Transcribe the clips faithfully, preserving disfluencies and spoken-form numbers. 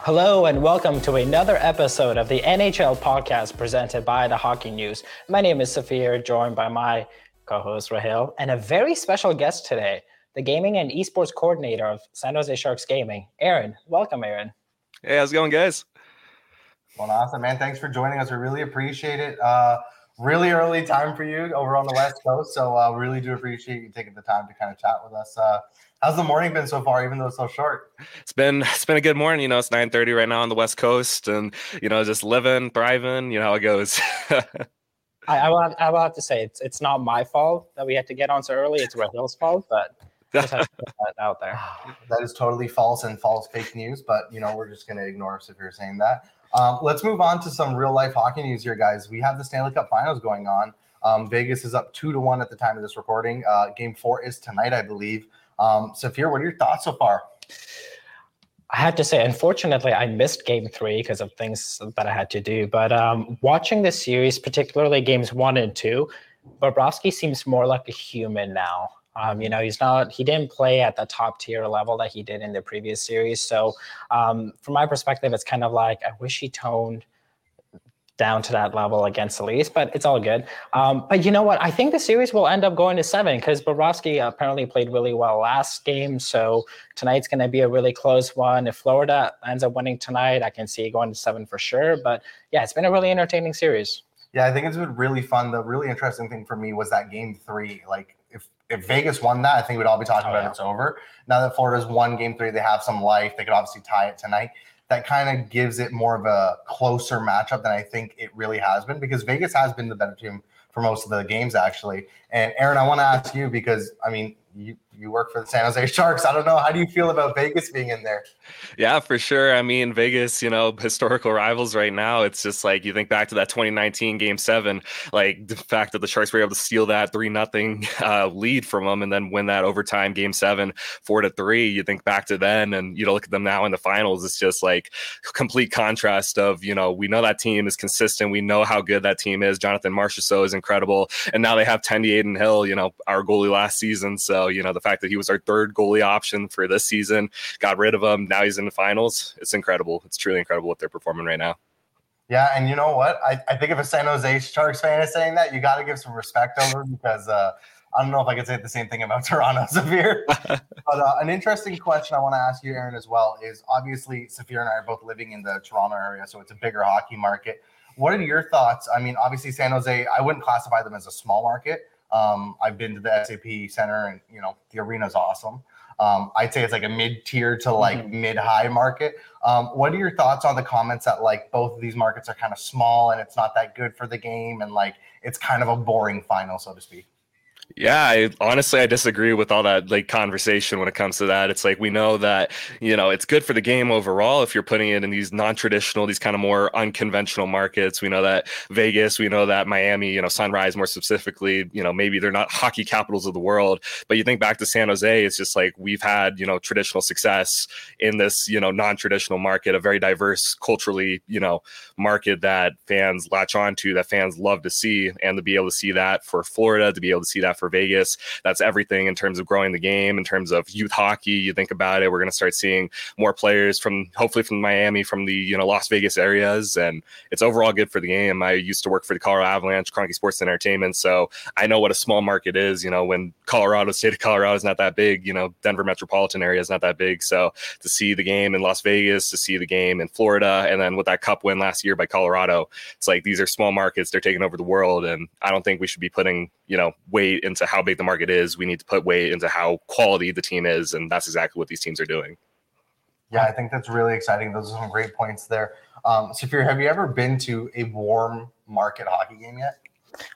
Hello and welcome to another episode of the N H L podcast presented by the Hockey News. My name is Safir, joined by my co-host Rahil, and a very special guest today, the gaming and esports coordinator of San Jose Sharks Gaming, Aaron. Welcome, Aaron. Hey, how's it going, guys? Well, awesome, man. Thanks for joining us. We really appreciate it. Uh, really early time for you over on the West Coast, so uh, really do appreciate you taking the time to kind of chat with us. Uh, How's the morning been so far, even though it's so short? It's been it's been a good morning. You know, it's nine thirty right now on the West Coast, and, you know, just living, thriving, you know how it goes. I, I, will have, I will have to say, it's it's not my fault that we had to get on so early. It's Rahil's fault, but just have to put that out there. That is totally false and false fake news, but, you know, we're just going to ignore us if you're saying that. Um, let's move on to some real-life hockey news here, guys. We have the Stanley Cup Finals going on. Um, Vegas is up two to one at the time of this recording. Uh, game four is tonight, I believe. Um, Safir, what are your thoughts so far? I had to say, unfortunately, I missed game three because of things that I had to do. But um, watching this series, particularly games one and two, Bobrovsky seems more like a human now. Um, you know, he's not, he didn't play at the top tier level that he did in the previous series. So um, from my perspective, it's kind of like, I wish he toned down to that level against the Leafs, but it's all good. Um, but you know what? I think the series will end up going to seven because Bobrovsky apparently played really well last game. So tonight's going to be a really close one. If Florida ends up winning tonight, I can see it going to seven for sure. But yeah, it's been a really entertaining series. Yeah, I think it's been really fun. The really interesting thing for me was that game three. Like if, if Vegas won that, I think we'd all be talking oh, about yeah. It's over. Now that Florida's won game three, they have some life. They could obviously tie it tonight. That kind of gives it more of a closer matchup than I think it really has been, because Vegas has been the better team for most of the games, actually. And Aaron, I want to ask you, because I mean, you, you work for the San Jose Sharks. I don't know. How do you feel about Vegas being in there? Yeah, for sure. I mean, Vegas, you know, historical rivals right now. It's just like, you think back to that twenty nineteen game seven, like the fact that the Sharks were able to steal that three nothing uh, lead from them and then win that overtime game seven, four to three. You think back to then and, you know, look at them now in the finals. It's just like complete contrast of, you know, we know that team is consistent. We know how good that team is. Jonathan Marchessault is incredible. And now they have Tendi Aiden Hill, you know, our goalie last season. So, you know, the fact that he was our third goalie option for this season, got rid of him. Now he's in the finals. It's incredible. It's truly incredible what they're performing right now. Yeah. And you know what? I, I think if a San Jose Sharks fan is saying that, you got to give some respect over because uh, I don't know if I could say the same thing about Toronto, Safir. But uh, an interesting question I want to ask you, Aaron, as well is obviously Safir and I are both living in the Toronto area, so it's a bigger hockey market. What are your thoughts? I mean, obviously San Jose, I wouldn't classify them as a small market. Um, I've been to the S A P Center and, you know, the arena is awesome. Um, I'd say it's like a mid-tier to like mm-hmm. mid-high market. Um, what are your thoughts on the comments that like both of these markets are kind of small and it's not that good for the game and like it's kind of a boring final, so to speak? Yeah, I, honestly, I disagree with all that like conversation when it comes to that. It's like we know that, you know, it's good for the game overall if you're putting it in these non-traditional, these kind of more unconventional markets. We know that Vegas, we know that Miami, you know, Sunrise more specifically, you know, maybe they're not hockey capitals of the world. But you think back to San Jose, it's just like we've had, you know, traditional success in this, you know, non-traditional market, a very diverse culturally, you know, market that fans latch on to, that fans love to see. And to be able to see that for Florida, to be able to see that that for Vegas. That's everything in terms of growing the game, in terms of youth hockey. You think about it, we're going to start seeing more players from, hopefully from Miami, from the, you know, Las Vegas areas, and it's overall good for the game. I used to work for the Colorado Avalanche, Kroenke Sports and Entertainment, so I know what a small market is, you know, when Colorado, state of Colorado is not that big, you know, Denver metropolitan area is not that big. So to see the game in Las Vegas, to see the game in Florida, and then with that cup win last year by Colorado, it's like, these are small markets, they're taking over the world, and I don't think we should be putting, you know, weight into how big the market is. We need to put weight into how quality the team is, and that's exactly what these teams are doing. Yeah, I think that's really exciting. Those are some great points there. Um, Safir, have you ever been to a warm market hockey game yet?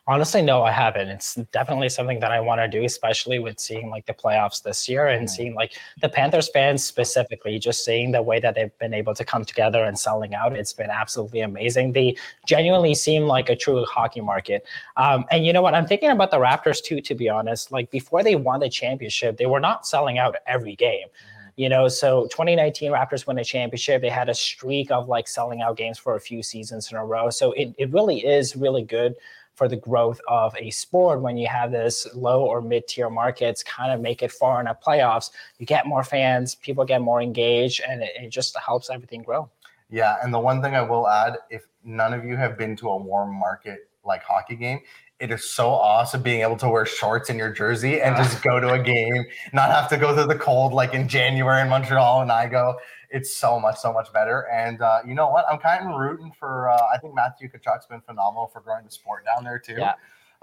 Honestly, no, I haven't. It's definitely something that I want to do, especially with seeing like the playoffs this year and mm-hmm. seeing like the Panthers fans specifically, just seeing the way that they've been able to come together and selling out. It's been absolutely amazing. They genuinely seem like a true hockey market. Um, and you know what? I'm thinking about the Raptors too, to be honest. Like before they won the championship, they were not selling out every game. Mm-hmm. You know, so twenty nineteen Raptors win a championship. They had a streak of like selling out games for a few seasons in a row. So it, it really is really good for the growth of a sport when you have this low or mid-tier markets kind of make it far in a playoffs. You get more fans, people get more engaged, and it, it just helps everything grow. Yeah, and the one thing I will add, if none of you have been to a warm market like hockey game, it is so awesome being able to wear shorts in your jersey and just go to a game, not have to go through the cold like in January in Montreal and I go. It's so much, so much better. And uh, you know what? I'm kind of rooting for uh, – I think Matthew Tkachuk's been phenomenal for growing the sport down there too. Yeah.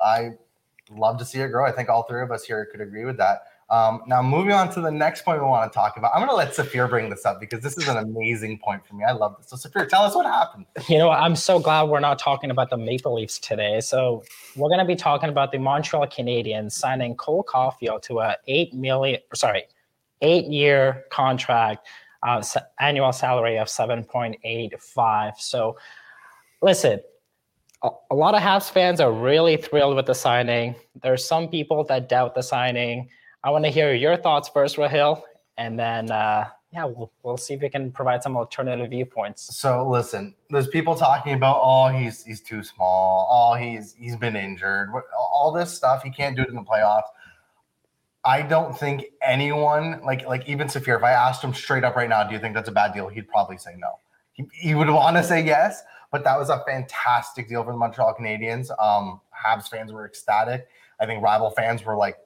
I love to see it grow. I think all three of us here could agree with that. Um, now, moving on to the next point we want to talk about. I'm going to let Safir bring this up because this is an amazing point for me. I love this. So, Safir, tell us what happened. You know, I'm so glad we're not talking about the Maple Leafs today. So, we're going to be talking about the Montreal Canadiens signing Cole Caulfield to a eight million, sorry, eight-year contract, uh, annual salary of seven point eight five. So, listen. A lot of Habs fans are really thrilled with the signing. There's some people that doubt the signing. I want to hear your thoughts first, Rahil, and then, uh, yeah, we'll, we'll see if we can provide some alternative viewpoints. So, listen, there's people talking about, oh, he's he's too small. Oh, he's he's been injured. All this stuff. He can't do it in the playoffs. I don't think anyone, like like even Safir, if I asked him straight up right now, do you think that's a bad deal? He'd probably say no. He, he would want to say yes, but that was a fantastic deal for the Montreal Canadiens. Um, Habs fans were ecstatic. I think rival fans were like,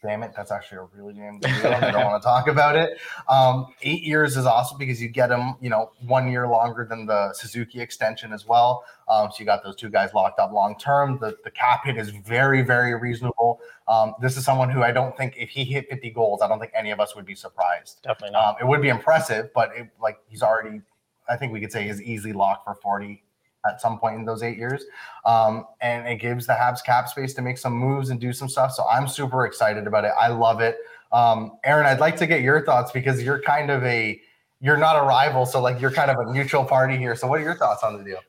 damn it, that's actually a really damn good deal. I don't want to talk about it. Um, eight years is awesome because you get him, you know, one year longer than the Suzuki extension as well. Um, so you got those two guys locked up long term. The the cap hit is very, very reasonable. Um, this is someone who I don't think if he hit fifty goals, I don't think any of us would be surprised. Definitely not. Um, it would be impressive, but it, like he's already, I think we could say he's easily locked for forty at some point in those eight years. Um, and it gives the Habs cap space to make some moves and do some stuff. So I'm super excited about it. I love it. Um, Aaron, I'd like to get your thoughts because you're kind of a, you're not a rival. So like you're kind of a neutral party here. So what are your thoughts on the deal?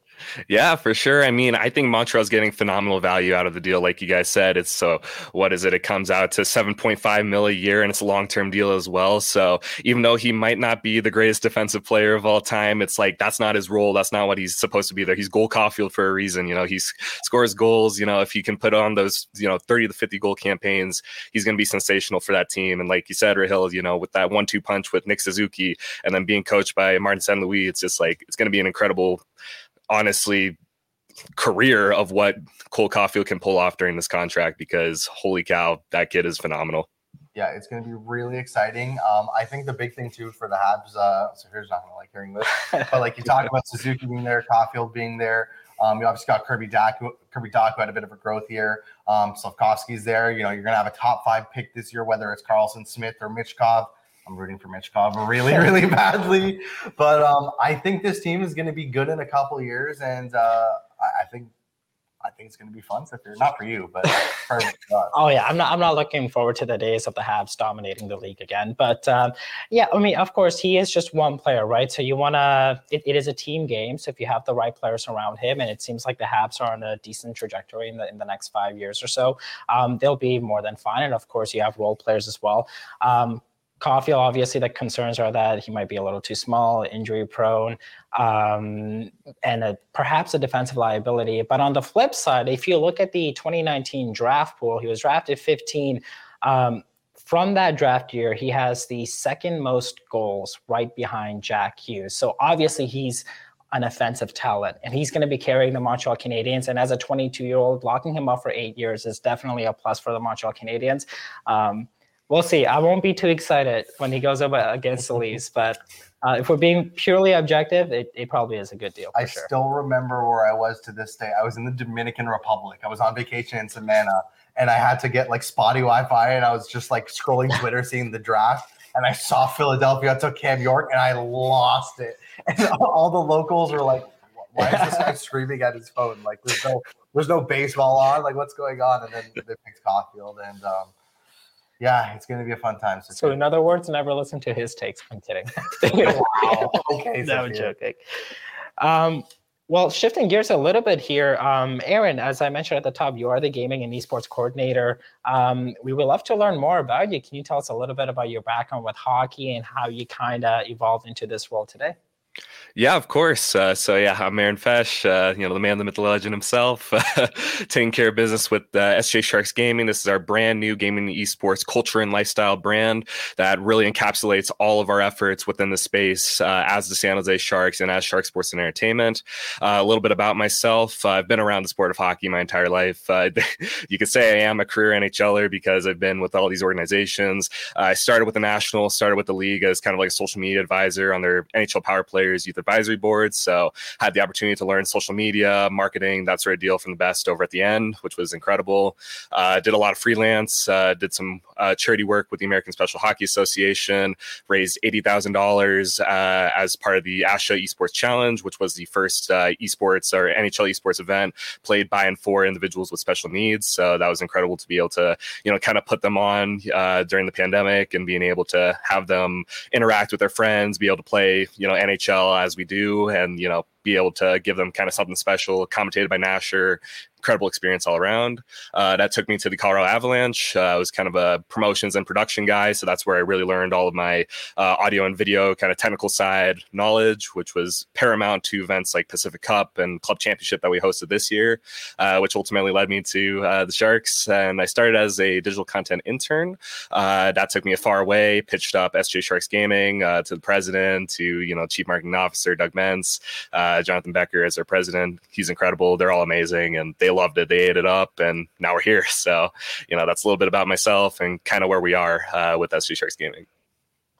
Yeah, for sure. I mean, I think Montreal's getting phenomenal value out of the deal. Like you guys said, it's so, what is it? It comes out to seven point five mil a year, and it's a long-term deal as well. So even though he might not be the greatest defensive player of all time, it's like, that's not his role. That's not what he's supposed to be there. He's goal Caulfield for a reason. You know, he scores goals. You know, if he can put on those, you know, thirty to fifty goal campaigns, he's going to be sensational for that team. And like you said, Rahil, you know, with that one, two punch with Nick Suzuki and then being coached by Martin Saint Louis, it's just like, it's going to be an incredible, honestly, career of what Cole Caulfield can pull off during this contract, because holy cow, that kid is phenomenal. Yeah, it's going to be really exciting. Um, I think the big thing too for the Habs, uh, so here's not going to like hearing this, but like you talk about Suzuki being there, Caulfield being there. Um, you obviously got Kirby Dock, Kirby Dock who had a bit of a growth here. Um, Slavkovsky's there. You know, you're going to have a top five pick this year, whether it's Carlson, Smith, or Michkov. I'm rooting for Michkov really, really badly. But um, I think this team is going to be good in a couple of years. And uh, I, I think I think it's going to be fun. Not for you, but for oh, yeah. I'm not I'm not looking forward to the days of the Habs dominating the league again. But, um, yeah, I mean, of course, he is just one player, right? So you want to it, – it is a team game. So if you have the right players around him, and it seems like the Habs are on a decent trajectory in the, in the next five years or so, um, they'll be more than fine. And, of course, you have role players as well. Um Caulfield, obviously, the concerns are that he might be a little too small, injury prone, um, and a, perhaps a defensive liability. But on the flip side, if you look at the twenty nineteen draft pool, he was drafted fifteen. Um, from that draft year, he has the second most goals right behind Jack Hughes. So obviously he's an offensive talent, and he's going to be carrying the Montreal Canadiens. And as a twenty-two-year-old, locking him up for eight years is definitely a plus for the Montreal Canadiens. Um, We'll see. I won't be too excited when he goes up against the Leafs, but uh, if we're being purely objective, it, it probably is a good deal. For I sure. still remember where I was to this day. I was in the Dominican Republic. I was on vacation in Savannah, and I had to get like spotty Wi-Fi, and I was just like scrolling Twitter, seeing the draft, and I saw Philadelphia took Cam York, and I lost it. And all the locals were like, "Why is this guy screaming at his phone? Like, there's no, there's no baseball on. Like, what's going on?" And then they picked Caulfield, and. Um, Yeah, it's going to be a fun time. Safir. So in other words, never listen to his takes. I'm kidding. Wow. Okay, no, I'm joking. Um, well, shifting gears a little bit here, um, Aaron, as I mentioned at the top, you are the gaming and esports coordinator. Um, we would love to learn more about you. Can you tell us a little bit about your background with hockey and how you kind of evolved into this role today? Yeah, of course. Uh, so yeah, I'm Aaron Fesh, uh, you know, the man, the myth, the legend himself, taking care of business with uh, S J Sharks Gaming. This is our brand new gaming and esports culture and lifestyle brand that really encapsulates all of our efforts within the space uh, as the San Jose Sharks and as Sharks Sports and Entertainment. Uh, a little bit about myself. Uh, I've been around the sport of hockey my entire life. Uh, you could say I am a career N H L er because I've been with all these organizations. Uh, I started with the National, started with the league as kind of like a social media advisor on their N H L Power Play Youth Advisory Board, so had the opportunity to learn social media, marketing, that sort of deal from the best over at the end, which was incredible. Uh, did a lot of freelance, uh, did some uh, charity work with the American Special Hockey Association, raised eighty thousand dollars uh, as part of the ASHA Esports Challenge, which was the first uh, esports or N H L esports event played by and for individuals with special needs. So that was incredible to be able to, you know, kind of put them on uh, during the pandemic and being able to have them interact with their friends, be able to play, you know, N H L as we do, and, you know, be able to give them kind of something special, commentated by Nasher. Incredible experience all around. Uh, that took me to the Colorado Avalanche. Uh, I was kind of a promotions and production guy, so that's where I really learned all of my uh, audio and video kind of technical side knowledge, which was paramount to events like Pacific Cup and Club Championship that we hosted this year, uh, which ultimately led me to uh, the Sharks. And I started as a digital content intern. Uh, that took me a far way, pitched up S J Sharks Gaming uh, to the president, to, you know, Chief Marketing Officer Doug Mentz, uh, Jonathan Becker as their president. He's incredible. They're all amazing, and they loved it. They ate it up, and now we're here. So, you know, that's a little bit about myself and kind of where we are uh, with S G Sharks Gaming.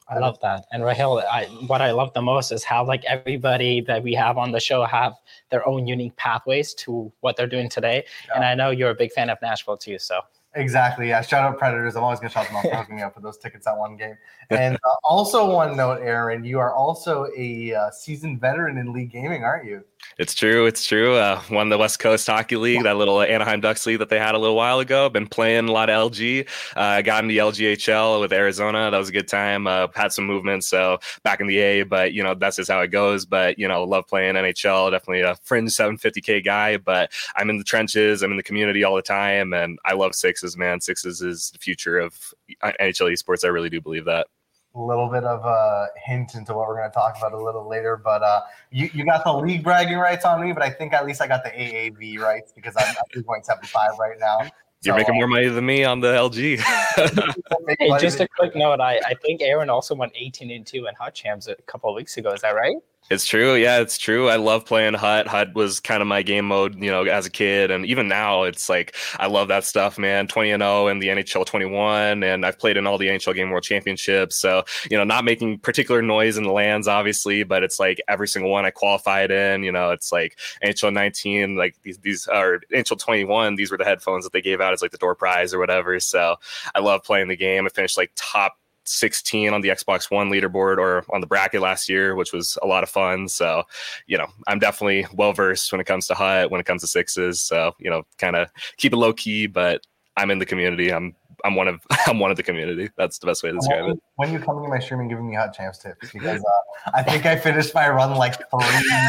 I love that. And Rahil, I, what I love the most is how, like, everybody that we have on the show have their own unique pathways to what they're doing today. Yeah. And I know you're a big fan of Nashville too, so. Exactly. Yeah. Shout out Predators. I'm always going to shout them out for hooking me up with those tickets at one game. And uh, also one note, Aaron, you are also a uh, seasoned veteran in league gaming, aren't you? It's true. It's true. Uh, won the West Coast Hockey League, that little Anaheim Ducks league that they had a little while ago. Been playing a lot of L G. Uh, got into the L G H L with Arizona. That was a good time. Uh, had some movement, so back in the A, but, you know, that's just how it goes. But, you know, love playing N H L. Definitely a fringe seven fifty K guy, but I'm in the trenches. I'm in the community all the time, and I love sixes, man. Sixes is the future of N H L esports. I really do believe that. A little bit of a hint into what we're going to talk about a little later, but uh, you, you got the league bragging rights on me, but I think at least I got the A A V rights because I'm at two point seven five right now. You're so, making more money than me on the L G. Hey, just a quick note. I, I think Aaron also won eighteen and two in Hot Champs a couple of weeks ago. Is that right? It's true. Yeah, it's true. I love playing H U T. H U T was kind of my game mode, you know, as a kid. And even now, it's like, I love that stuff, man. twenty and oh and the N H L twenty-one. And I've played in all the N H L Game World Championships. So, you know, not making particular noise in the lands, obviously, but it's like every single one I qualified in, you know, it's like N H L nineteen, like these, these are N H L twenty-one. These were the headphones that they gave out as like the door prize or whatever. So I love playing the game. I finished like top sixteen on the Xbox One leaderboard or on the bracket last year, which was a lot of fun. So, you know, I'm definitely well versed when it comes to H U T, when it comes to sixes. So, you know, kind of keep it low key, but I'm in the community. I'm I'm one of I'm one of the community. That's the best way to describe when, it. When you come to my stream and giving me H U T champs tips, because uh, I think I finished my run like three.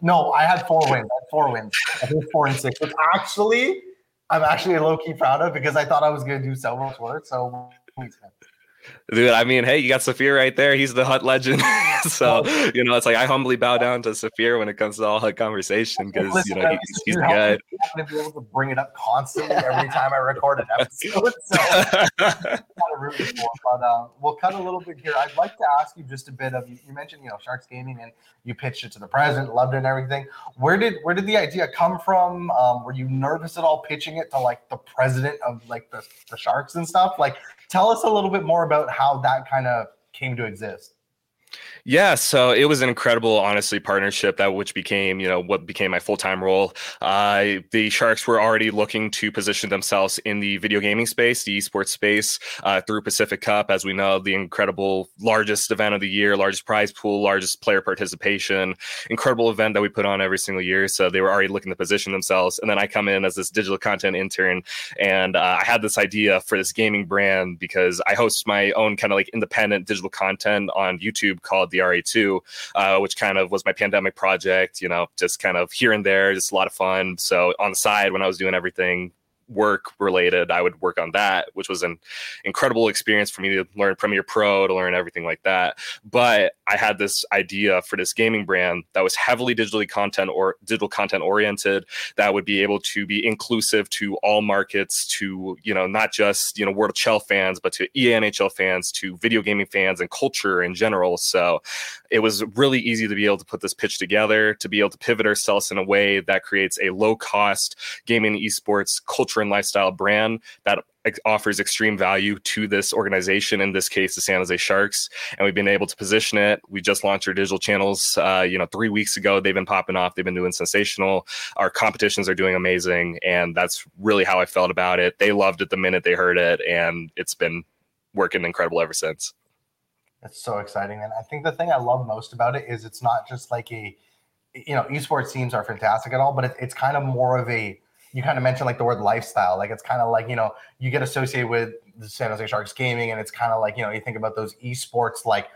No, I had four wins. I had four wins. I think four and six. Which actually, I'm actually low key proud of because I thought I was going to do so much work. So. Dude, I mean, hey, you got Safir right there. He's the Hut legend. So, you know, it's like I humbly bow down to Safir when it comes to all Hut conversation because, you know, he, he's, he's the guy. I'm going to be able to bring it up constantly every time I record an episode. So, kind of rooting for it, but uh, we'll cut a little bit here. I'd like to ask you just a bit of, you mentioned, you know, Sharks Gaming and you pitched it to the president, loved it and everything. Where did where did the idea come from? Um, were you nervous at all pitching it to, like, the president of, like, the, the Sharks and stuff? Like, tell us a little bit more about how that kind of came to exist. Yeah, so it was an incredible, honestly, partnership that which became, you know, what became my full-time role. Uh, the Sharks were already looking to position themselves in the video gaming space, the esports space, uh, through Pacific Cup, as we know, the incredible largest event of the year, largest prize pool, largest player participation, incredible event that we put on every single year. So they were already looking to position themselves. And then I come in as this digital content intern, and uh, I had this idea for this gaming brand because I host my own kind of like independent digital content on YouTube called the R A two, uh, which kind of was my pandemic project, you know, just kind of here and there, just a lot of fun. So on the side, when I was doing everything work related, I would work on that, which was an incredible experience for me to learn Premiere Pro, to learn everything like that. But I had this idea for this gaming brand that was heavily digitally content or digital content oriented, that would be able to be inclusive to all markets, to, you know, not just, you know, World of Chell fans, but to E A N H L fans, to video gaming fans and culture in general. So it was really easy to be able to put this pitch together, to be able to pivot ourselves in a way that creates a low cost gaming, esports, culture, and lifestyle brand that offers extreme value to this organization, in this case the San Jose Sharks, and we've been able to position it. We just launched our digital channels uh you know three weeks ago. They've been popping off, they've been doing sensational, our competitions are doing amazing, and that's really how I felt about it. They loved it the minute they heard it, and it's been working incredible ever since. That's so exciting. And I think the thing I love most about it is it's not just like a, you know, esports teams are fantastic at all, but it, it's kind of more of a, you kind of mentioned like the word lifestyle, like it's kind of like, you know, you get associated with the San Jose Sharks Gaming, and it's kind of like, you know, you think about those esports, like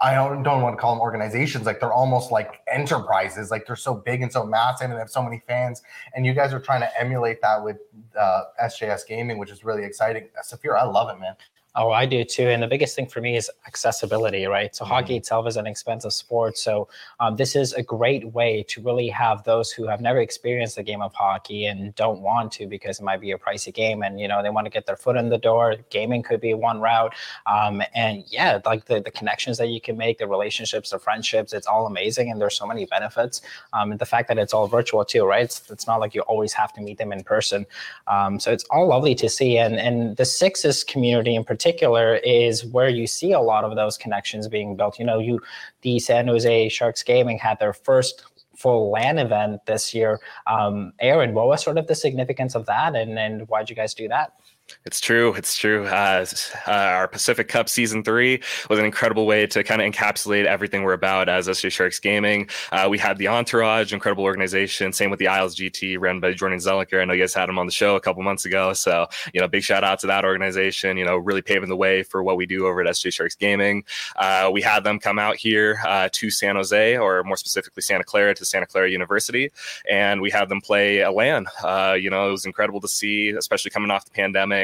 I don't, don't want to call them organizations, like they're almost like enterprises, like they're so big and so massive and they have so many fans, and you guys are trying to emulate that with uh, S J S Gaming, which is really exciting. Safir, I love it, man. Oh, I do too. And the biggest thing for me is accessibility, right? So mm-hmm. hockey itself is an expensive sport. So um, this is a great way to really have those who have never experienced the game of hockey and don't want to because it might be a pricey game and, you know, they want to get their foot in the door. Gaming could be one route. Um, and yeah, like the, the connections that you can make, the relationships, the friendships, it's all amazing. And there's so many benefits. Um, and the fact that it's all virtual too, right? It's, it's not like you always have to meet them in person. Um, so it's all lovely to see. And, and the Sixes community in particular, particular is where you see a lot of those connections being built. You know, you, the San Jose Sharks Gaming had their first full LAN event this year. Um, Aaron, what was sort of the significance of that, and, and why'd you guys do that? It's true. It's true. Uh, uh, our Pacific Cup season three was an incredible way to kind of encapsulate everything we're about as S J Sharks Gaming. Uh, we had the Entourage, incredible organization. Same with the IslesGT, ran by Jordan Zelliker. I know you guys had him on the show a couple months ago. So, you know, big shout out to that organization, you know, really paving the way for what we do over at S J Sharks Gaming. Uh, we had them come out here uh, to San Jose, or more specifically Santa Clara, to Santa Clara University. And we had them play a LAN. Uh, you know, it was incredible to see, especially coming off the pandemic.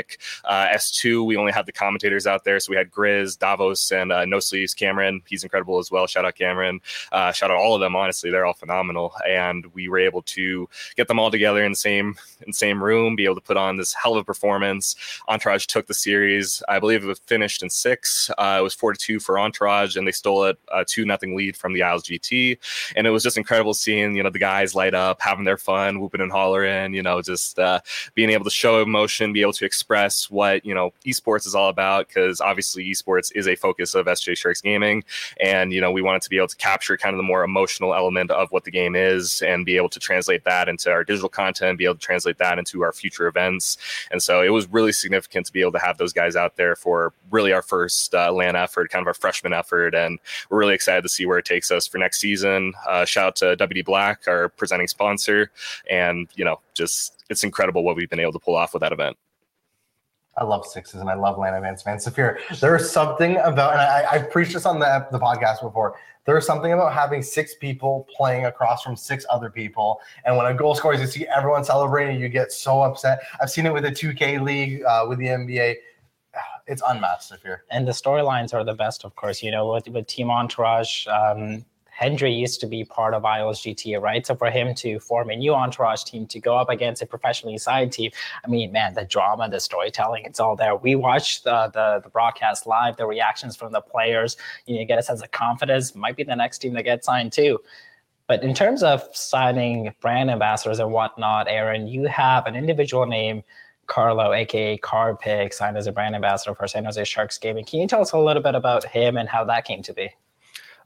Uh, S two, we only had the commentators out there, so we had Grizz, Davos, and uh, No Sleeves Cameron. He's incredible as well. Shout out Cameron. Uh, shout out all of them. Honestly, they're all phenomenal, and we were able to get them all together in the same in the same room, be able to put on this hell of a performance. Entourage took the series. I believe it was finished in six. Uh, it was four to two for Entourage, and they stole it a two nothing lead from the IslesGT. And it was just incredible seeing, you know, the guys light up, having their fun, whooping and hollering. You know, just uh, being able to show emotion, be able to express what, you know, esports is all about, because obviously esports is a focus of S J Sharks Gaming, and, you know, we wanted to be able to capture kind of the more emotional element of what the game is and be able to translate that into our digital content, be able to translate that into our future events. And so it was really significant to be able to have those guys out there for really our first uh, LAN effort, kind of our freshman effort, and we're really excited to see where it takes us for next season. Uh, shout out to W D Black, our presenting sponsor, and, you know, just it's incredible what we've been able to pull off with that event. I love Sixes and I love LAN events, man. Safir, there's something about, and I, I've preached this on the, the podcast before, there's something about having six people playing across from six other people. And when a goal scores, you see everyone celebrating, you get so upset. I've seen it with the two K league, uh, with the N B A. it's unmatched, Safir. And the storylines are the best, of course. You know, with, with Team Entourage, um, Hendry used to be part of IslesGT, right? So for him to form a new Entourage team to go up against a professionally signed team, I mean, man, the drama, the storytelling, it's all there. We watched the, the, the broadcast live, the reactions from the players. You know, you get a sense of confidence. Might be the next team to get signed too. But in terms of signing brand ambassadors and whatnot, Aaron, you have an individual named Carlo, a k a. Carpig, signed as a brand ambassador for San Jose Sharks Gaming. Can you tell us a little bit about him and how that came to be?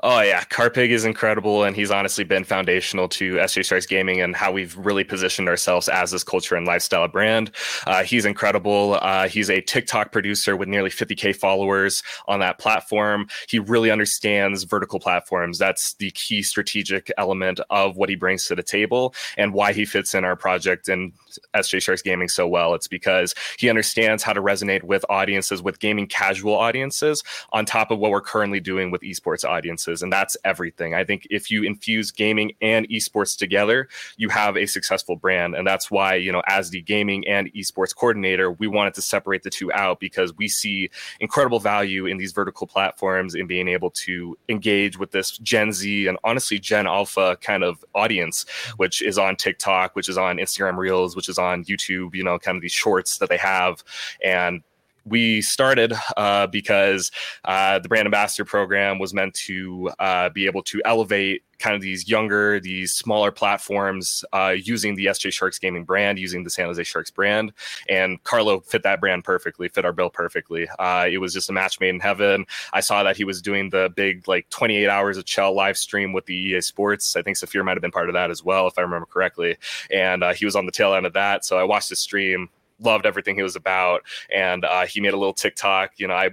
Oh, yeah. Carpig is incredible, and he's honestly been foundational to S J Sharks Gaming and how we've really positioned ourselves as this culture and lifestyle brand. Uh, he's incredible. Uh, he's a TikTok producer with nearly fifty K followers on that platform. He really understands vertical platforms. That's the key strategic element of what he brings to the table and why he fits in our project and S J Sharks Gaming so well. It's because he understands how to resonate with audiences, with gaming casual audiences, on top of what we're currently doing with esports audiences. And that's everything. I think if you infuse gaming and esports together, you have a successful brand. And that's why, you know, as the gaming and esports coordinator, we wanted to separate the two out because we see incredible value in these vertical platforms in being able to engage with this Gen Z and honestly Gen Alpha kind of audience, which is on TikTok, which is on Instagram Reels, which is on YouTube, you know, kind of these shorts that they have. And we started uh, because uh, the brand ambassador program was meant to uh, be able to elevate kind of these younger, these smaller platforms uh, using the S J Sharks Gaming brand, using the San Jose Sharks brand. And Carlo fit that brand perfectly, fit our bill perfectly. Uh, it was just a match made in heaven. I saw that he was doing the big, like, twenty-eight hours of Chell live stream with the E A Sports. I think Safir might have been part of that as well, if I remember correctly. And uh, he was on the tail end of that. So I watched the stream. Loved everything he was about, and uh, he made a little TikTok. You know, I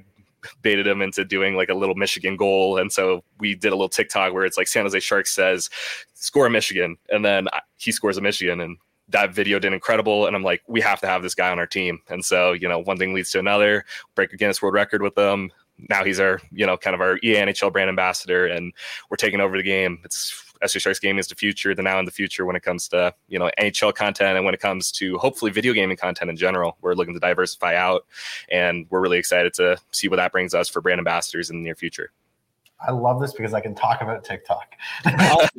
baited him into doing like a little Michigan goal, and so we did a little TikTok where it's like San Jose Sharks says, "Score Michigan," and then he scores a Michigan, and that video did incredible. And I'm like, we have to have this guy on our team. And so, you know, one thing leads to another. Break a Guinness World Record with them. Now he's our, you know, kind of our E A N H L brand ambassador, and we're taking over the game. It's S J Sharks Gaming is the future, the now and the future when it comes to, you know, N H L content and when it comes to hopefully video gaming content in general. We're looking to diversify out, and we're really excited to see what that brings us for brand ambassadors in the near future. I love this because I can talk about TikTok. I,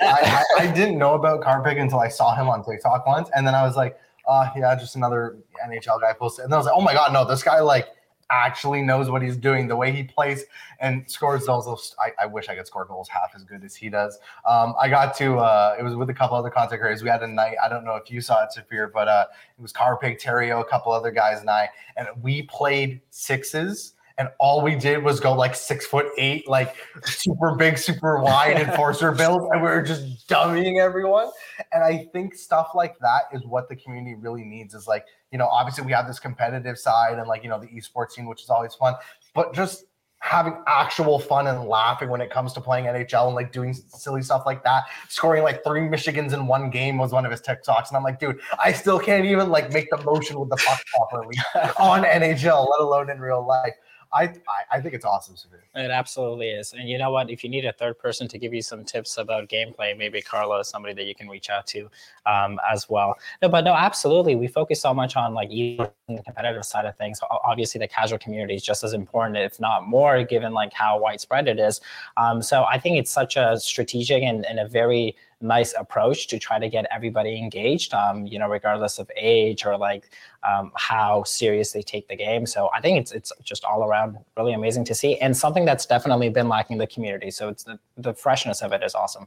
I, I didn't know about Carpig until I saw him on TikTok once, and then I was like, uh, yeah, just another N H L guy posted. And then I was like, oh my God, no, this guy like actually knows what he's doing, the way he plays and scores those. I, I wish I could score goals half as good as he does. Um, I got to, uh, it was with a couple other content creators. We had a night, I don't know if you saw it, Safir, but uh, it was Carpig, Terrio, a couple other guys and I, and we played sixes. And all we did was go like six foot eight, like super big, super wide enforcer build. And we were just dummying everyone. And I think stuff like that is what the community really needs is like, you know, obviously we have this competitive side and like, you know, the esports scene, which is always fun, but just having actual fun and laughing when it comes to playing N H L and like doing silly stuff like that. Scoring like three Michigans in one game was one of his TikToks. And I'm like, dude, I still can't even like make the motion with the puck properly on N H L, let alone in real life. I I think it's awesome, Safir. It absolutely is. And you know what? If you need a third person to give you some tips about gameplay, maybe Carlo is somebody that you can reach out to um, as well. No, but no, absolutely. We focus so much on like the competitive side of things. Obviously, the casual community is just as important, if not more, given like how widespread it is. Um, so I think it's such a strategic and, and a very nice approach to try to get everybody engaged, um, you know, regardless of age or like um, how serious they take the game. So I think it's it's just all around really amazing to see, and something that's definitely been lacking the community. So it's the, the freshness of it is awesome.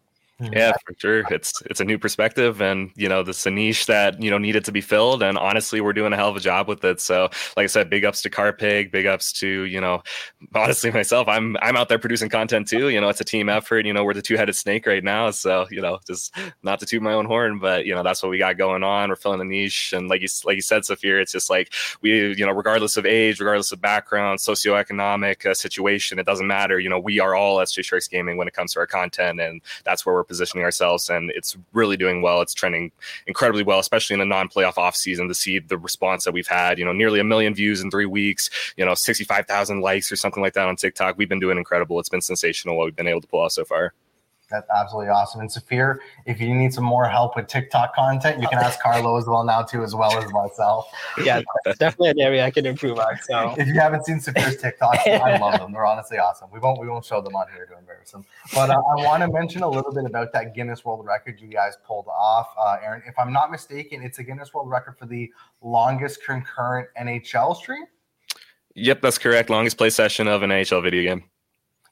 Yeah, for sure. It's it's a new perspective, and you know, this is a niche that you know needed to be filled. And honestly, we're doing a hell of a job with it. So, like I said, big ups to Carpig, big ups to you know, honestly myself. I'm I'm out there producing content too. You know, it's a team effort. You know, we're the two-headed snake right now. So you know, just not to toot my own horn, but you know, that's what we got going on. We're filling a niche, and like you like you said, Safir, it's just like we you know, regardless of age, regardless of background, socioeconomic uh, situation, it doesn't matter. You know, we are all S J Sharks Gaming when it comes to our content, and that's where we're positioning ourselves, and it's really doing well. It's trending incredibly well, especially in a non-playoff offseason, to see the response that we've had, you know, nearly a million views in three weeks, you know, sixty-five thousand likes or something like that on TikTok. We've been doing incredible. It's been sensational what we've been able to pull off so far. That's absolutely awesome. And Safir, if you need some more help with TikTok content, you can ask Carlo as well now too, as well as myself. Yeah, that's definitely an area I can improve on. So if you haven't seen Safir's TikToks, I love them. They're honestly awesome. We won't we won't show them on here to embarrass them. But uh, I want to mention a little bit about that Guinness World Record you guys pulled off, uh, Aaron. If I'm not mistaken, it's a Guinness World Record for the longest concurrent N H L stream. Yep, that's correct. Longest play session of an N H L video game.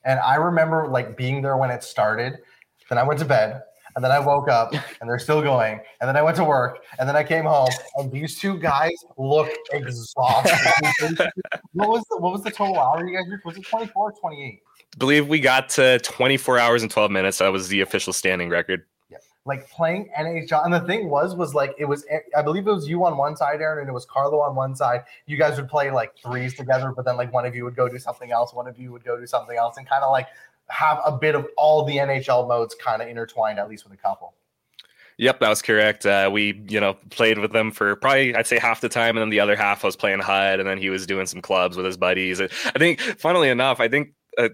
And I remember like being there when it started. Then I went to bed, and then I woke up, and they're still going. And then I went to work, and then I came home, and these two guys look exhausted. What was the, what was the total hour you guys did? Was it twenty-four or twenty-eight? I believe we got to twenty-four hours and twelve minutes. That was the official standing record. Yeah, like playing N H L. And the thing was, was like it was. I believe it was you on one side, Aaron, and it was Carlo on one side. You guys would play like threes together, but then like one of you would go do something else, one of you would go do something else, and kind of like have a bit of all the N H L modes kind of intertwined, at least with a couple. Yep, that was correct. Uh, we, you know, played with them for probably, I'd say, half the time. And then the other half I was playing H U D, and then he was doing some clubs with his buddies. I think, funnily enough, I think, uh,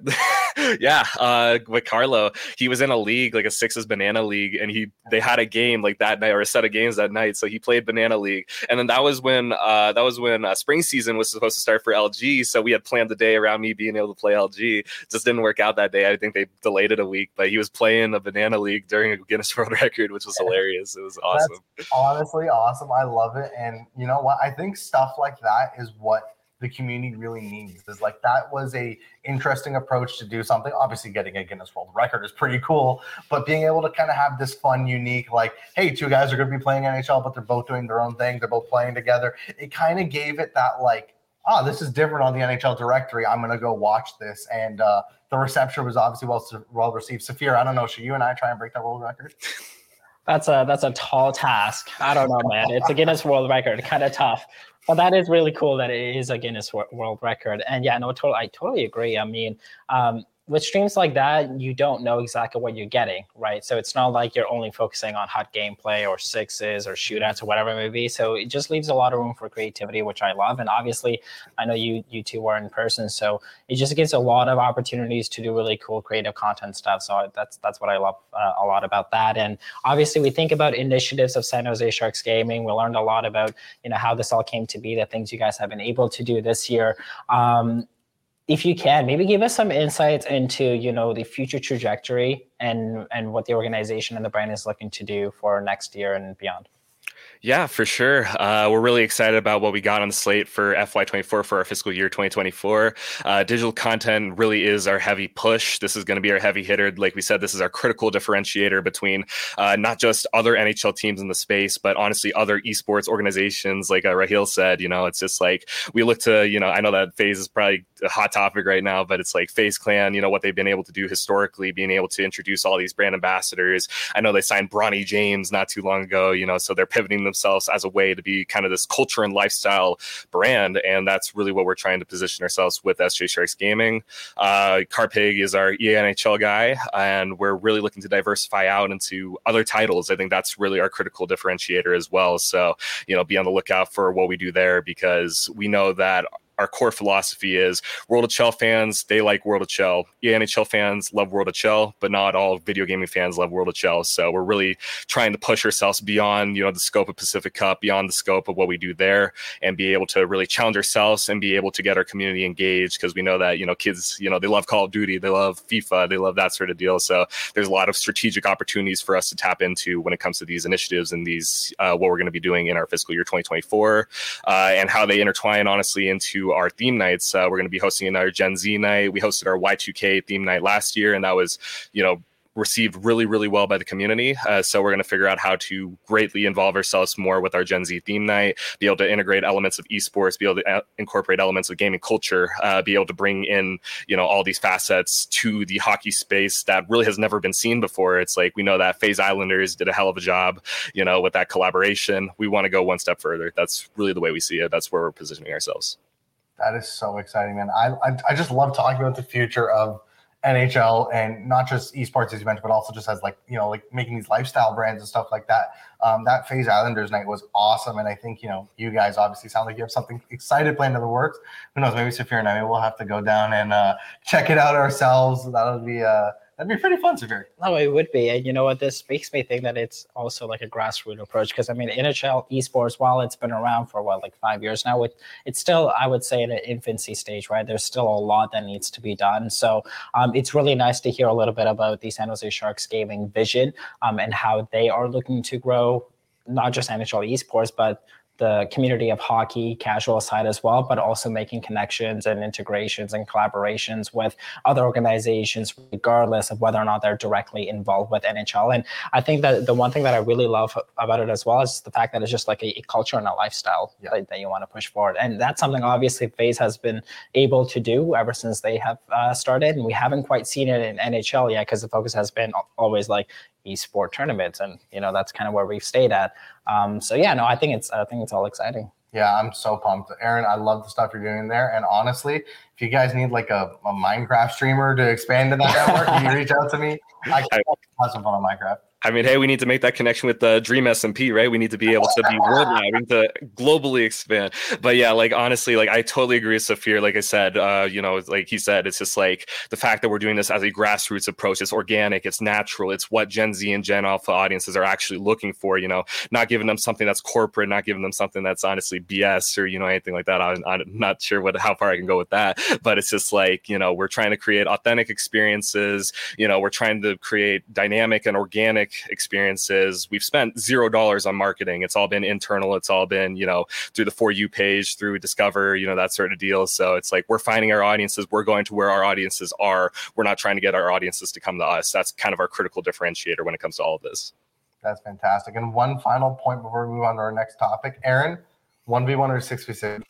yeah, uh, with Carlo, he was in a league, like a Sixes Banana League, and he they had a game like that night, or a set of games that night. So he played Banana League. And then that was when, uh, that was when uh, spring season was supposed to start for L G. So we had planned the day around me being able to play L G. Just didn't work out that day. I think they delayed it a week, but he was playing a Banana League during a Guinness World Record, which was hilarious. It was awesome. That's honestly awesome. I love it. And you know what? I think stuff like that is what the community really needs. Is like that was a interesting approach to do something. Obviously getting a Guinness World Record is pretty cool, but being able to kind of have this fun, unique, like, hey, two guys are going to be playing N H L, but they're both doing their own thing. They're both playing together. It kind of gave it that like, oh, this is different on the N H L directory. I'm going to go watch this. And uh, the reception was obviously well, well received. Safir, I don't know. Should you and I try and break that world record? That's a, that's a tall task. I don't know, man. It's a Guinness World Record. Kind of tough. But that is really cool that it is a Guinness World Record. And yeah, no, totally, I totally agree. I mean, um, with streams like that, you don't know exactly what you're getting, right? So it's not like you're only focusing on hot gameplay or sixes or shootouts or whatever it may be. So it just leaves a lot of room for creativity, which I love. And obviously, I know you you two were in person, so it just gives a lot of opportunities to do really cool creative content stuff. So that's that's what I love uh, a lot about that. And obviously, we think about initiatives of San Jose Sharks Gaming. We learned a lot about, you know, how this all came to be, the things you guys have been able to do this year. Um, If you can, maybe give us some insights into, you know, the future trajectory and, and what the organization and the brand is looking to do for next year and beyond. Yeah, for sure. Uh, we're really excited about what we got on the slate for F Y twenty-four for our fiscal year twenty twenty-four. Uh, digital content really is our heavy push. This is going to be our heavy hitter. Like we said, this is our critical differentiator between uh, not just other N H L teams in the space, but honestly, other esports organizations. Like uh, Rahil said, you know, it's just like we look to, you know, I know that FaZe is probably a hot topic right now, but it's like FaZe Clan, you know, what they've been able to do historically, being able to introduce all these brand ambassadors. I know they signed Bronny James not too long ago, you know, so they're pivoting themselves as a way to be kind of this culture and lifestyle brand, and that's really what we're trying to position ourselves with S J Sharks Gaming. Uh, Carpig is our E A N H L guy, and we're really looking to diversify out into other titles. I think that's really our critical differentiator as well. So, you know, be on the lookout for what we do there, because we know that our core philosophy is World of Chell fans, they like World of Chell. N H L fans love World of Chell, but not all video gaming fans love World of Chell. So we're really trying to push ourselves beyond, you know, the scope of Pacific Cup, beyond the scope of what we do there, and be able to really challenge ourselves and be able to get our community engaged, because we know that, you know, kids, you know, they love Call of Duty, they love FIFA, they love that sort of deal. So there's a lot of strategic opportunities for us to tap into when it comes to these initiatives and these uh, what we're going to be doing in our fiscal year twenty twenty-four, uh, and how they intertwine honestly into our theme nights. Uh, we're going to be hosting another Gen Z night. We hosted our Y two K theme night last year, and that was, you know, received really, really well by the community. Uh, so we're going to figure out how to greatly involve ourselves more with our Gen Z theme night, be able to integrate elements of esports, be able to uh, incorporate elements of gaming culture, uh, be able to bring in, you know, all these facets to the hockey space that really has never been seen before. It's like, we know that FaZe Islanders did a hell of a job, you know, with that collaboration. We want to go one step further. That's really the way we see it. That's where we're positioning ourselves. That is so exciting, man. I, I I just love talking about the future of N H L, and not just esports, as you mentioned, but also just as like, you know, like making these lifestyle brands and stuff like that. Um, that FaZe Islanders night was awesome. And I think, you know, you guys obviously sound like you have something excited planned in the works. Who knows? Maybe Safir and I, maybe we'll have to go down and uh, check it out ourselves. That'll be uh, That'd be pretty fun, Safir. No, it would be. And you know what? This makes me think that it's also like a grassroots approach because, I mean, N H L esports, while it's been around for, what, like five years now, it, it's still, I would say, at an infancy stage, right? There's still a lot that needs to be done. So um, it's really nice to hear a little bit about the San Jose Sharks Gaming vision um, and how they are looking to grow not just N H L esports, but the community of hockey, casual side as well, but also making connections and integrations and collaborations with other organizations, regardless of whether or not they're directly involved with N H L. And I think that the one thing that I really love about it as well is the fact that it's just like a, a culture and a lifestyle yeah. that, that you want to push forward. And that's something obviously FaZe has been able to do ever since they have uh, started. And we haven't quite seen it in N H L yet because the focus has been always like, esport tournaments, and you know that's kind of where we've stayed at. Um, so yeah, no, I think it's I think it's all exciting. Yeah, I'm so pumped, Aaron. I love the stuff you're doing there, and honestly, if you guys need like a, a Minecraft streamer to expand to that network, you can reach out to me. I can have some fun on Minecraft. I mean, hey, we need to make that connection with the uh, Dream S M P, right? We need to be able to be worldwide, we need to globally expand. But yeah, like honestly, like I totally agree with Safir. Like I said, uh, you know, like he said, it's just like the fact that we're doing this as a grassroots approach. It's organic, it's natural, it's what Gen Z and Gen Alpha audiences are actually looking for. You know, not giving them something that's corporate, not giving them something that's honestly B S or you know anything like that. I'm, I'm not sure what how far I can go with that, but it's just like you know we're trying to create authentic experiences. You know, we're trying to create dynamic and organic experiences. We've spent zero dollars on marketing. It's all been internal. It's all been, you know, through the For You page, through Discover, you know, that sort of deal. So it's like we're finding our audiences. We're going to where our audiences are. We're not trying to get our audiences to come to us. That's kind of our critical differentiator when it comes to all of this. That's fantastic. And one final point before we move on to our next topic, Aaron, one v one or six v six?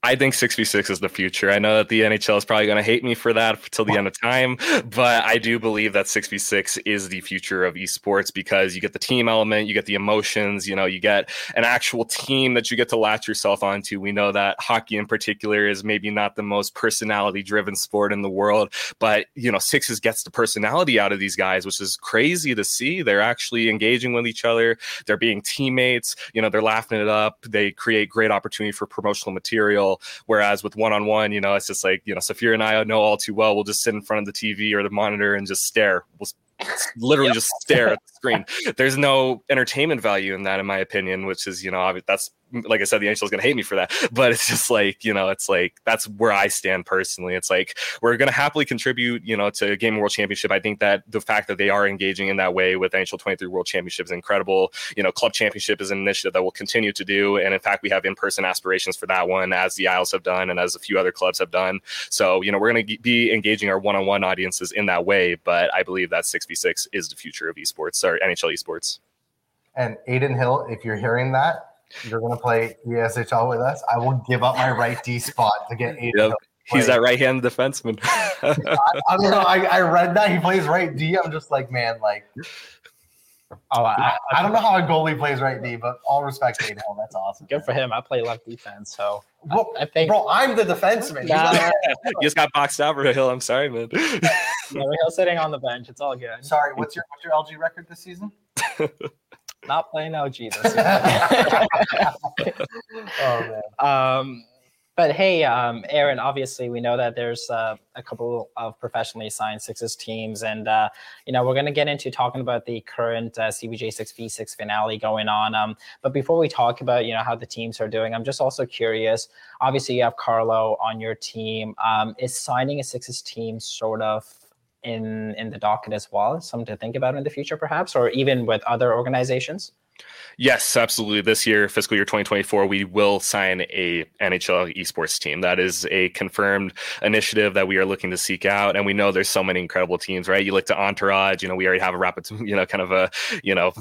I think six v six is the future. I know that the N H L is probably going to hate me for that till the end of time, but I do believe that six v six is the future of esports because you get the team element, you get the emotions, you know, you get an actual team that you get to latch yourself onto. We know that hockey in particular is maybe not the most personality-driven sport in the world, but, you know, sixes gets the personality out of these guys, which is crazy to see. They're actually engaging with each other. They're being teammates. You know, they're laughing it up. They create great opportunity for promotional material. Whereas with one-on-one, you know, it's just like, you know, Safir and I know all too well, we'll just sit in front of the T V or the monitor and just stare. We'll literally yep. just stare at the screen. There's no entertainment value in that, in my opinion, which is, you know, that's, like I said, the N H L is going to hate me for that, but it's just like, you know, it's like, that's where I stand personally. It's like, we're going to happily contribute, you know, to Gaming World Championship. I think that the fact that they are engaging in that way with N H L twenty-three World Championship is incredible. You know, Club Championship is an initiative that we'll continue to do. And in fact, we have in-person aspirations for that one, as the Isles have done and as a few other clubs have done. So, you know, we're going to be engaging our one-on-one audiences in that way. But I believe that six v six is the future of esports, or N H L esports. And Aiden Hill, if you're hearing that, you're going to play E S H L with us. I will give up my right D spot to get Aiden. Yep. He's that right-handed defenseman. I, I don't know. I, I read that. He plays right D. I'm just like, man, like, oh, I, I don't know how a goalie plays right D, but all respect to Aiden Hill. That's awesome. Good for him. I play left defense, so well, I, I think. Bro, I'm the defenseman. Nah, you just got boxed out, Rahil. I'm sorry, man. Yeah, Rahil's sitting on the bench. It's all good. Sorry, what's your what's your L G record this season? Not playing L G this year. Oh, man. Um, but hey, um, Aaron, obviously we know that there's uh, a couple of professionally signed sixes teams, and uh, you know we're going to get into talking about the current uh, C B J six v six finale going on. Um, but before we talk about you know how the teams are doing, I'm just also curious. Obviously, you have Carlo on your team. Um, is signing a sixes team sort of in in the docket as well, something to think about in the future perhaps, or even with other organizations? Yes, absolutely. This year, fiscal year twenty twenty-four, we will sign a N H L esports team. That is a confirmed initiative that we are looking to seek out. And we know there's so many incredible teams, right? You look to Entourage, you know, we already have a rapid, you know, kind of a, you know,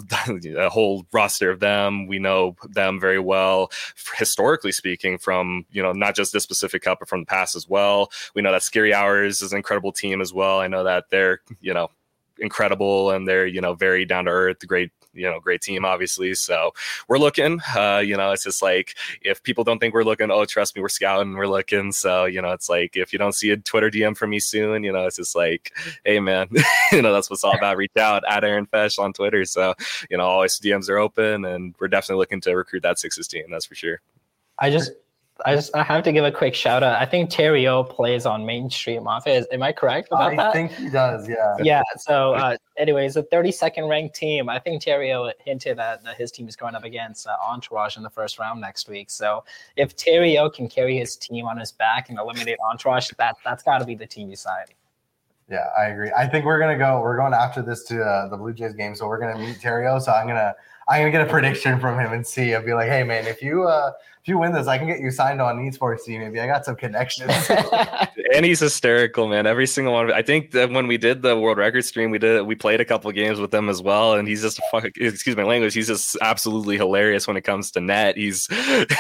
a whole roster of them. We know them very well, historically speaking, from, you know, not just this Pacific Cup, but from the past as well. We know that Scary Hours is an incredible team as well. I know that they're, you know, incredible, and they're, you know, very down to earth, great, you know, great team, obviously. So we're looking, uh, you know, it's just like, if people don't think we're looking, oh, trust me, we're scouting, we're looking. So, you know, it's like, if you don't see a Twitter D M from me soon, you know, it's just like, hey, man, you know, that's what's all about. Reach out at Aaron Fesh on Twitter. So, you know, always D Ms are open, and we're definitely looking to recruit that sixes team. That's for sure. I just, I just I have to give a quick shout out. I think Terry O plays on mainstream office. Am I correct about I that? I think he does. Yeah. Yeah. So, uh, anyways, the thirty-second ranked team. I think Terry O hinted at that his team is going up against uh, Entourage in the first round next week. So, if Terry O can carry his team on his back and eliminate Entourage, that that's got to be the team you sign. Yeah, I agree. I think we're gonna go. We're going after this to uh, the Blue Jays game, so we're gonna meet Terry O. So I'm gonna I'm gonna get a prediction from him and see. I'll be like, hey man, if you uh, if you win this, I can get you signed on esports team. Maybe I got some connections. And he's hysterical, man. Every single one of it. I think that when we did the world record stream, we did we played a couple games with him as well, and he's just a fuck. Excuse my language. He's just absolutely hilarious when it comes to net. He's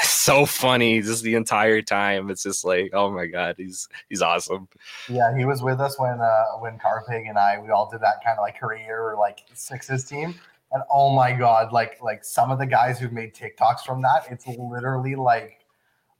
so funny just the entire time. It's just like, oh my god, he's he's awesome. Yeah, he was with us when. Uh, Uh, when Carpig and I, we all did that kind of like career like sixes team, and oh my god, like like some of the guys who've made TikToks from that, it's literally like,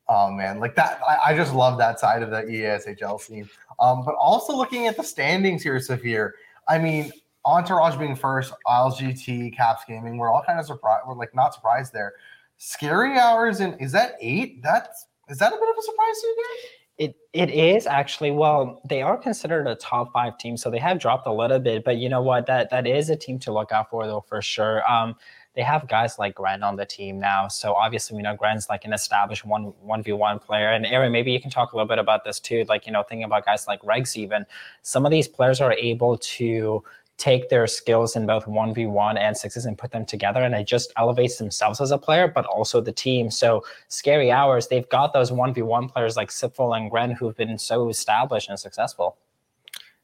oh man, like that. I, I just love that side of the E A S H L scene. Um, but also looking at the standings here, Safir. I mean, Entourage being first, IslesGT, Caps Gaming, we're all kind of surprised. We're like not surprised there. Scary Hours and is that eight? That's is that a bit of a surprise to you guys? It it is actually. Well, they are considered a top five team, so they have dropped a little bit. But you know what? That that is a team to look out for, though, for sure. Um, they have guys like Gren on the team now, so obviously we know Gren's like an established one one v one player. And Aaron, maybe you can talk a little bit about this too. Like you know, thinking about guys like Regs, even some of these players are able to take their skills in both one v one and sixes and put them together, and it just elevates themselves as a player, but also the team. So Scary Hours, they've got those one v one players like Sipfel and Gren who've been so established and successful.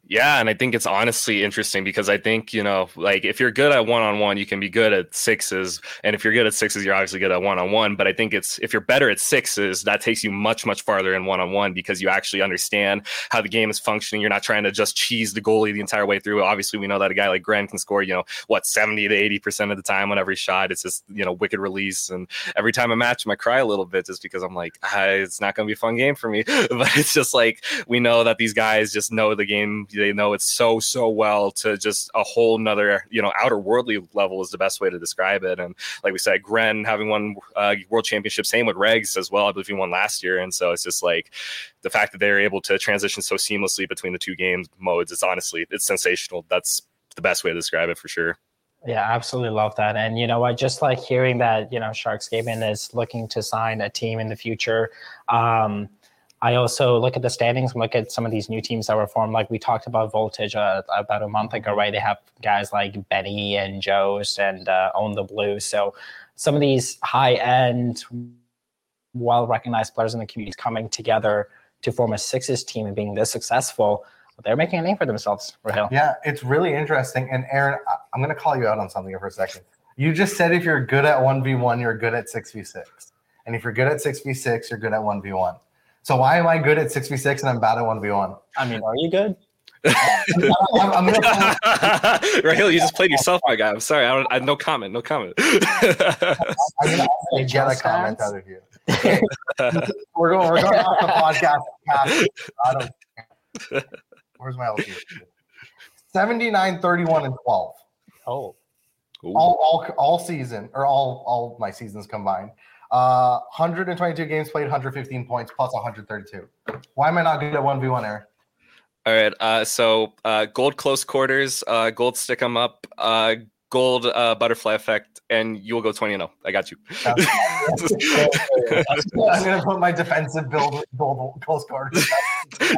Yeah, and I think it's honestly interesting because I think, you know, like if you're good at one-on-one, you can be good at sixes. And if you're good at sixes, you're obviously good at one-on-one. But I think it's if you're better at sixes, that takes you much, much farther in one-on-one because you actually understand how the game is functioning. You're not trying to just cheese the goalie the entire way through. Obviously, we know that a guy like Gren can score, you know, what, seventy to eighty percent of the time on every shot. It's just, you know, wicked release. And every time I match him, I cry a little bit just because I'm like, ah, it's not going to be a fun game for me. But it's just like we know that these guys just know the game. They know it so, so well to just a whole nother, you know, outer worldly level is the best way to describe it. And like we said, Gren having won uh, world championship, same with Regs as well. I believe he won last year. And so it's just like the fact that they're able to transition so seamlessly between the two game modes. It's honestly, it's sensational. That's the best way to describe it for sure. Yeah, absolutely love that. And you know what, just like hearing that, you know, Sharks Gaming is looking to sign a team in the future. Um, I also look at the standings and look at some of these new teams that were formed. Like we talked about Voltage uh, about a month ago, right? They have guys like Benny and Jost and uh, Own the Blue. So some of these high-end, well-recognized players in the community coming together to form a sixes team and being this successful, they're making a name for themselves, Rahil. Yeah, it's really interesting. And Aaron, I'm going to call you out on something here for a second. You just said if you're good at one v one, you're good at six v six. And if you're good at six v six, you're good at one v one. So why am I good at six v six and I'm bad at one v one? I mean, are you good? I'm, I'm, I'm gonna... Rahil, you just played yourself, my guy. I'm sorry. I don't. I, no comment. No comment. I'm going to get a comment out of you. Okay. we're going. We're going off the podcast. I don't. Where's my L P? seventy-nine, thirty-one, and twelve. Oh. All, all all season or all all my seasons combined. Uh, one hundred twenty-two games played, one hundred fifteen points, plus one hundred thirty-two. Why am I not good at one v one, Aaron? All right. Uh, so uh, gold close quarters, uh, gold stick 'em up, uh, gold uh, butterfly effect, and you will go twenty and oh. I got you. That's, that's I'm gonna put my defensive build gold close quarters.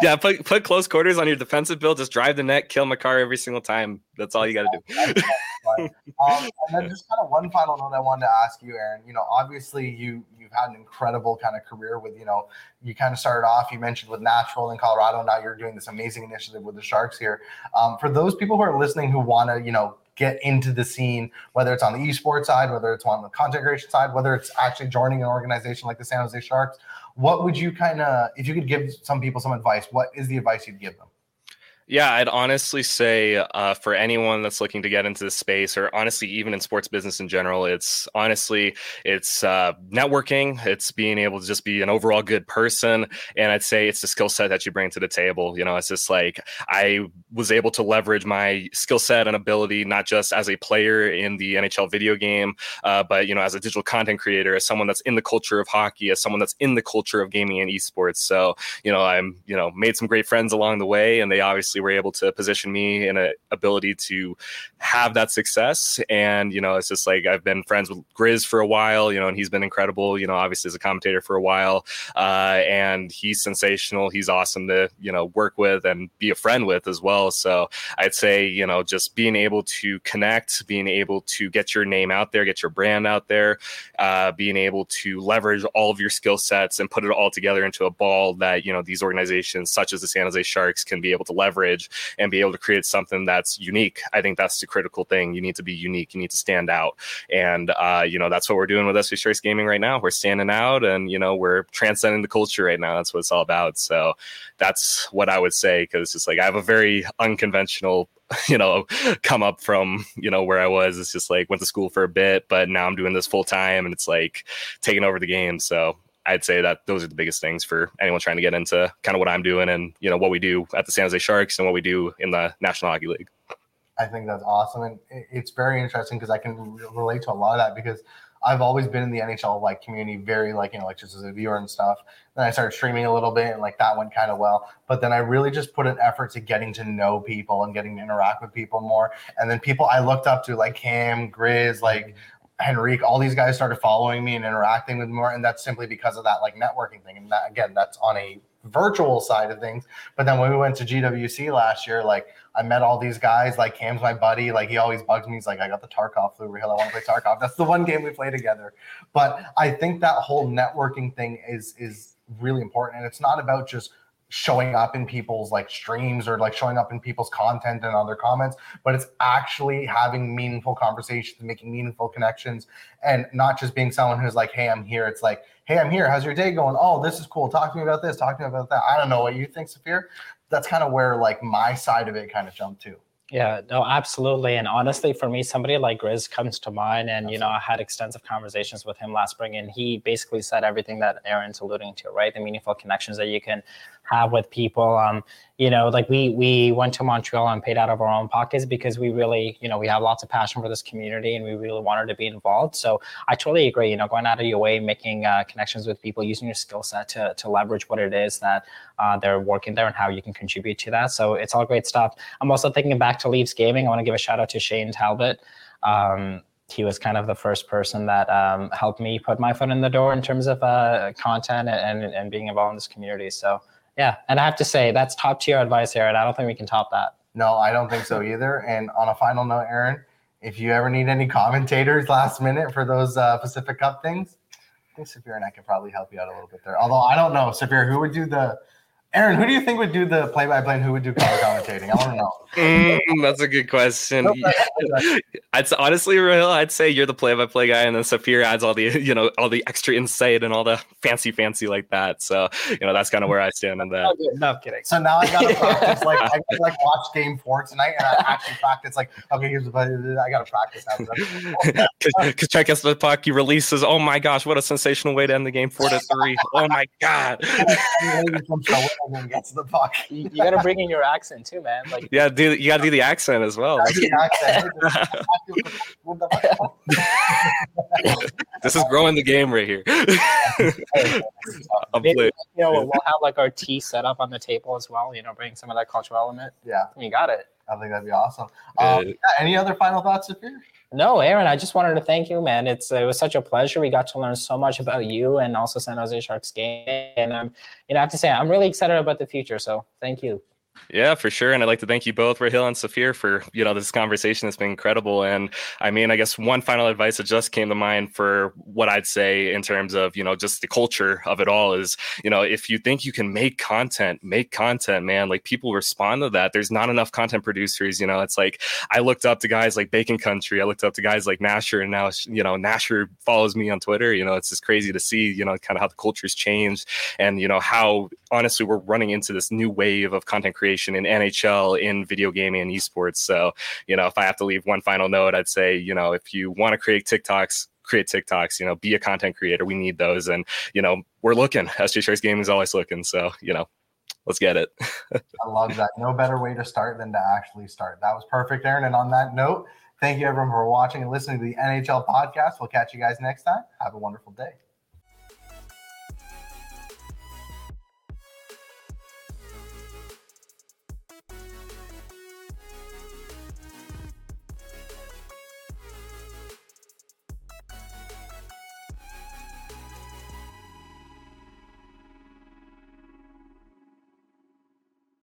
Yeah, put put close quarters on your defensive build. Just drive the net, kill Makar every single time. That's all you got to do. um, and then just kind of one final note I wanted to ask you, Aaron. You know, obviously you you've had an incredible kind of career with, you know, you kind of started off, you mentioned with Natural in Colorado. Now you're doing this amazing initiative with the Sharks here. Um, for those people who are listening who want to, you know, get into the scene, whether it's on the esports side, whether it's on the content creation side, whether it's actually joining an organization like the San Jose Sharks, what would you kind of, if you could give some people some advice, what is the advice you'd give them? Yeah, I'd honestly say uh, for anyone that's looking to get into this space, or honestly, even in sports business in general, it's honestly, it's uh, networking. It's being able to just be an overall good person. And I'd say it's the skill set that you bring to the table. You know, it's just like I was able to leverage my skill set and ability, not just as a player in the N H L video game, uh, but, you know, as a digital content creator, as someone that's in the culture of hockey, as someone that's in the culture of gaming and esports. So, you know, I'm, you know, made some great friends along the way, and they obviously were able to position me in an ability to have that success. And, you know, it's just like I've been friends with Grizz for a while, you know, and he's been incredible, you know, obviously as a commentator for a while. Uh, and he's sensational. He's awesome to, you know, work with and be a friend with as well. So I'd say, you know, just being able to connect, being able to get your name out there, get your brand out there, uh, being able to leverage all of your skill sets and put it all together into a ball that, you know, these organizations such as the San Jose Sharks can be able to leverage and be able to create something that's unique. I think that's the critical thing. You need to be unique. You need to stand out. And, uh, you know, that's what we're doing with S V Sharks Gaming right now. We're standing out, and, you know, we're transcending the culture right now. That's what it's all about. So that's what I would say, because it's just like I have a very unconventional, you know, come up from, you know, where I was. It's just like went to school for a bit, but now I'm doing this full time, and it's like taking over the game. So I'd say that those are the biggest things for anyone trying to get into kind of what I'm doing and, you know, what we do at the San Jose Sharks and what we do in the National Hockey League. I think that's awesome. And it's very interesting because I can re- relate to a lot of that, because I've always been in the N H L like community, very like, you know, like just as a viewer and stuff. Then I started streaming a little bit, and like that went kind of well. But then I really just put an effort to getting to know people and getting to interact with people more. And then people I looked up to, like Cam, Grizz, like Henrique, all these guys started following me and interacting with me more. And that's simply because of that, like networking thing. And that, again, that's on a virtual side of things. But then when we went to G W C last year, like I met all these guys, like Cam's my buddy. Like he always bugs me. He's like, I got the Tarkov flu, Rahil. I want to play Tarkov. That's the one game we play together. But I think that whole networking thing is, is really important. And it's not about just showing up in people's like streams or like showing up in people's content and other comments, but it's actually having meaningful conversations, making meaningful connections, and not just being someone who's like, hey, I'm here. It's like, hey, I'm here. How's your day going? Oh, this is cool. Talk to me about this. Talk to me about that. I don't know what you think, Safir. That's kind of where like my side of it kind of jumped to. Yeah, no, absolutely. And honestly, for me, somebody like Grizz comes to mind. And, you know, I had extensive conversations with him last spring, and he basically said everything that Aaron's alluding to, right? The meaningful connections that you can have with people. Um, you know, like we we went to Montreal and paid out of our own pockets because we really, you know, we have lots of passion for this community and we really wanted to be involved. So I totally agree, you know, going out of your way, making uh, connections with people, using your skill set to, to leverage what it is that uh, they're working there and how you can contribute to that. So it's all great stuff. I'm also thinking back to Leafs Gaming. I want to give a shout out to Shane Talbot. Um, he was kind of the first person that um, helped me put my foot in the door in terms of uh, content and, and being involved in this community. So yeah, and I have to say that's top tier advice, Aaron. I don't think we can top that. No, I don't think so either. And on a final note, Aaron, if you ever need any commentators last minute for those uh, Pacific Cup things, I think Safir and I could probably help you out a little bit there. Although I don't know, Safir, who would do the Aaron, who do you think would do the play-by-play and who would do color commentating? I don't know. Mm, that's a good question. I'd honestly, Rahil, I'd say you're the play-by-play guy, and then Safir adds all the, you know, all the extra insight and all the fancy, fancy like that. So, you know, that's kind of where I stand on that. Okay, no, I'm kidding. So now I gotta practice. Like I gotta, like watch game four tonight, and I actually practice. Like, okay, here's the play. I gotta practice now. Because check out the puck. He releases. Oh my gosh, what a sensational way to end the game, four to three. Oh my god. And then gets the puck. You, you gotta bring in your accent too, man. Like, yeah, do, you gotta do the accent as well. This is growing the game right here. Maybe, you know, we'll have like our tea set up on the table as well. You know, bring some of that cultural element. Yeah, you got it. I think that'd be awesome. Um, yeah, any other final thoughts, Safir? No, Aaron, I just wanted to thank you, man. It's It was such a pleasure. We got to learn so much about you and also San Jose Sharks game. And I'm, you know, I have to say, I'm really excited about the future. So thank you. Yeah, for sure. And I'd like to thank you both, Rahil and Safir, for, you know, this conversation has been incredible. And I mean, I guess one final advice that just came to mind for what I'd say in terms of, you know, just the culture of it all is, you know, if you think you can make content, make content, man. Like, people respond to that. There's not enough content producers, you know. It's like I looked up to guys like Bacon Country. I looked up to guys like Nasher, and now, you know, Nasher follows me on Twitter. You know, it's just crazy to see, you know, kind of how the culture's changed and, you know, how honestly we're running into this new wave of content creation creation in N H L, in video gaming and esports. So, you know, if I have to leave one final note, I'd say, you know, if you want to create TikToks, create TikToks, you know, be a content creator. We need those. And, you know, we're looking. S J Sharks Gaming is always looking. So, you know, let's get it. I love that. No better way to start than to actually start. That was perfect, Aaron. And on that note, thank you everyone for watching and listening to the N H L podcast. We'll catch you guys next time. Have a wonderful day.